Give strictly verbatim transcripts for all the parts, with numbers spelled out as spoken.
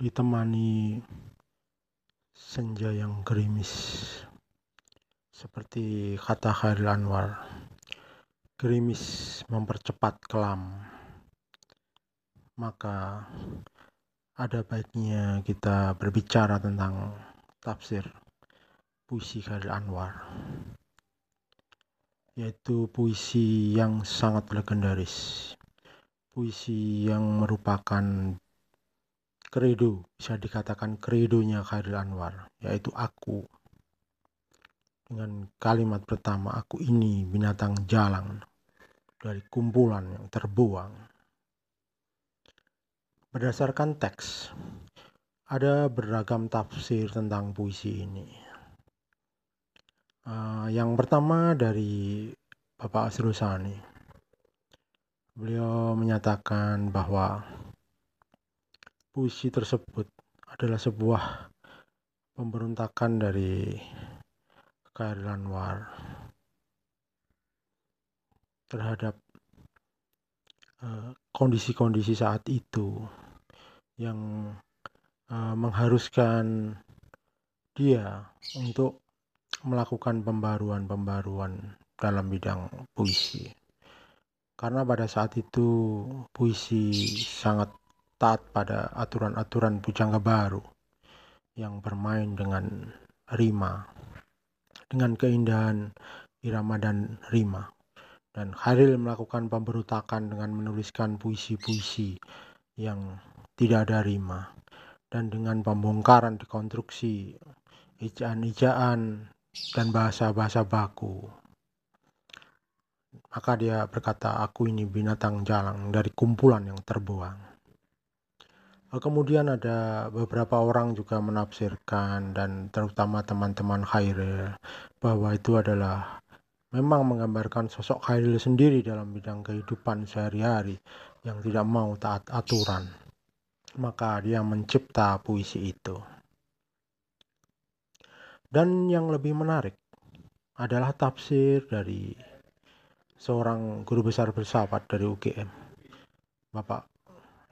ditemani senja yang gerimis. Seperti kata Chairil Anwar, gerimis mempercepat kelam. Maka ada baiknya kita berbicara tentang tafsir puisi Chairil Anwar, yaitu puisi yang sangat legendaris, puisi yang merupakan kredo, bisa dikatakan kredonya Chairil Anwar, yaitu aku. Dengan kalimat pertama, aku ini binatang jalang dari kumpulan yang terbuang. Berdasarkan teks, ada beragam tafsir tentang puisi ini. Uh, yang pertama dari Bapak Asrul Sani. Beliau menyatakan bahwa puisi tersebut adalah sebuah pemberontakan dari Chairil Anwar terhadap uh, kondisi-kondisi saat itu yang uh, mengharuskan dia untuk melakukan pembaruan-pembaruan dalam bidang puisi, karena pada saat itu puisi sangat taat pada aturan-aturan pujangga baru yang bermain dengan rima, dengan keindahan irama dan rima. Dan Chairil melakukan pemberontakan dengan menuliskan puisi-puisi yang tidak ada rima, dan dengan pembongkaran dekonstruksi ejaan-ejaan dan bahasa-bahasa baku. Maka dia berkata, aku ini binatang jalang dari kumpulan yang terbuang. Kemudian ada beberapa orang juga menafsirkan, dan terutama teman-teman Chairil, bahwa itu adalah memang menggambarkan sosok Chairil sendiri dalam bidang kehidupan sehari-hari yang tidak mau taat aturan. Maka dia mencipta puisi itu. Dan yang lebih menarik adalah tafsir dari seorang guru besar bersahabat dari U G M, Bapak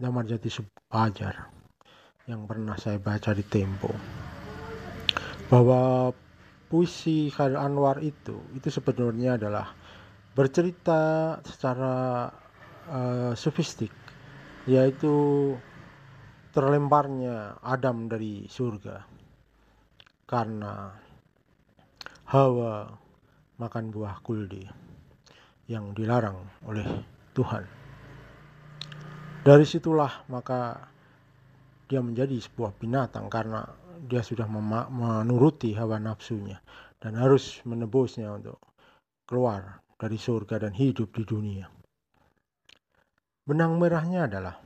Marjati Sejar, yang pernah saya baca di Tempo, bahwa puisi Chairil Anwar itu itu sebenarnya adalah bercerita secara uh, sofistik, yaitu terlemparnya Adam dari surga karena Hawa makan buah kuldi yang dilarang oleh Tuhan. Dari situlah maka dia menjadi sebuah binatang, karena dia sudah mema- menuruti hawa nafsunya dan harus menebusnya untuk keluar dari surga dan hidup di dunia. Benang merahnya adalah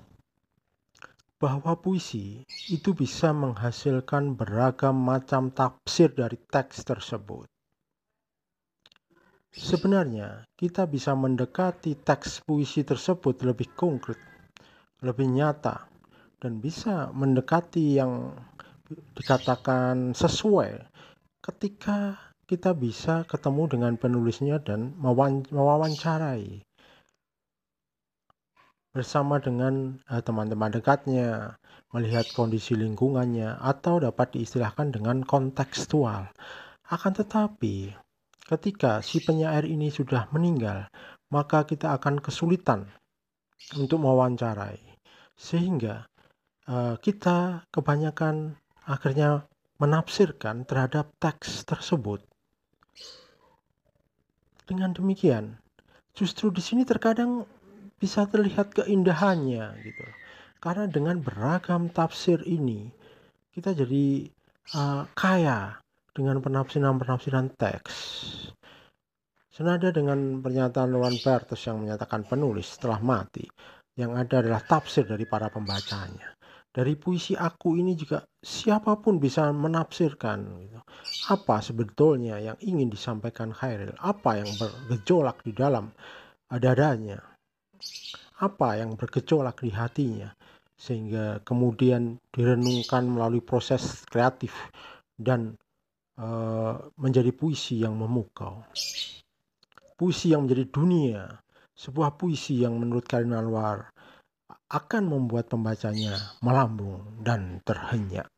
bahwa puisi itu bisa menghasilkan beragam macam tafsir dari teks tersebut. Sebenarnya kita bisa mendekati teks puisi tersebut lebih konkret, lebih nyata, dan bisa mendekati yang dikatakan sesuai ketika kita bisa ketemu dengan penulisnya dan mewawancarai bersama dengan eh, teman-teman dekatnya, melihat kondisi lingkungannya, atau dapat diistilahkan dengan kontekstual. Akan tetapi ketika si penyair ini sudah meninggal, maka kita akan kesulitan untuk mewawancarai, sehingga uh, kita kebanyakan akhirnya menafsirkan terhadap teks tersebut. Dengan demikian, justru di sini terkadang bisa terlihat keindahannya, gitu. Karena dengan beragam tafsir ini, kita jadi uh, kaya dengan penafsiran-penafsiran teks. Senada dengan pernyataan Roland Barthes yang menyatakan penulis telah mati, yang ada adalah tafsir dari para pembacanya. Dari puisi aku ini juga siapapun bisa menafsirkan, gitu, apa sebetulnya yang ingin disampaikan Chairil, apa yang bergejolak di dalam dadanya, apa yang bergejolak di hatinya, sehingga kemudian direnungkan melalui proses kreatif dan uh, menjadi puisi yang memukau. Puisi yang menjadi dunia, sebuah puisi yang menurut Chairil Anwar akan membuat pembacanya melambung dan terhenyak.